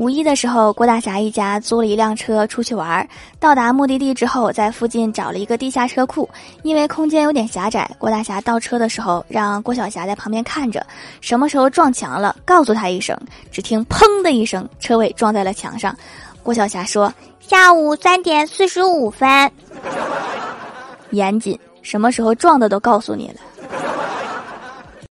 五一的时候，郭大侠一家租了一辆车出去玩，到达目的地之后，在附近找了一个地下车库，因为空间有点狭窄，郭大侠倒车的时候让郭小霞在旁边看着，什么时候撞墙了告诉他一声。只听砰的一声，车尾撞在了墙上。郭小霞说：“下午3点45分。”严谨，什么时候撞的都告诉你了。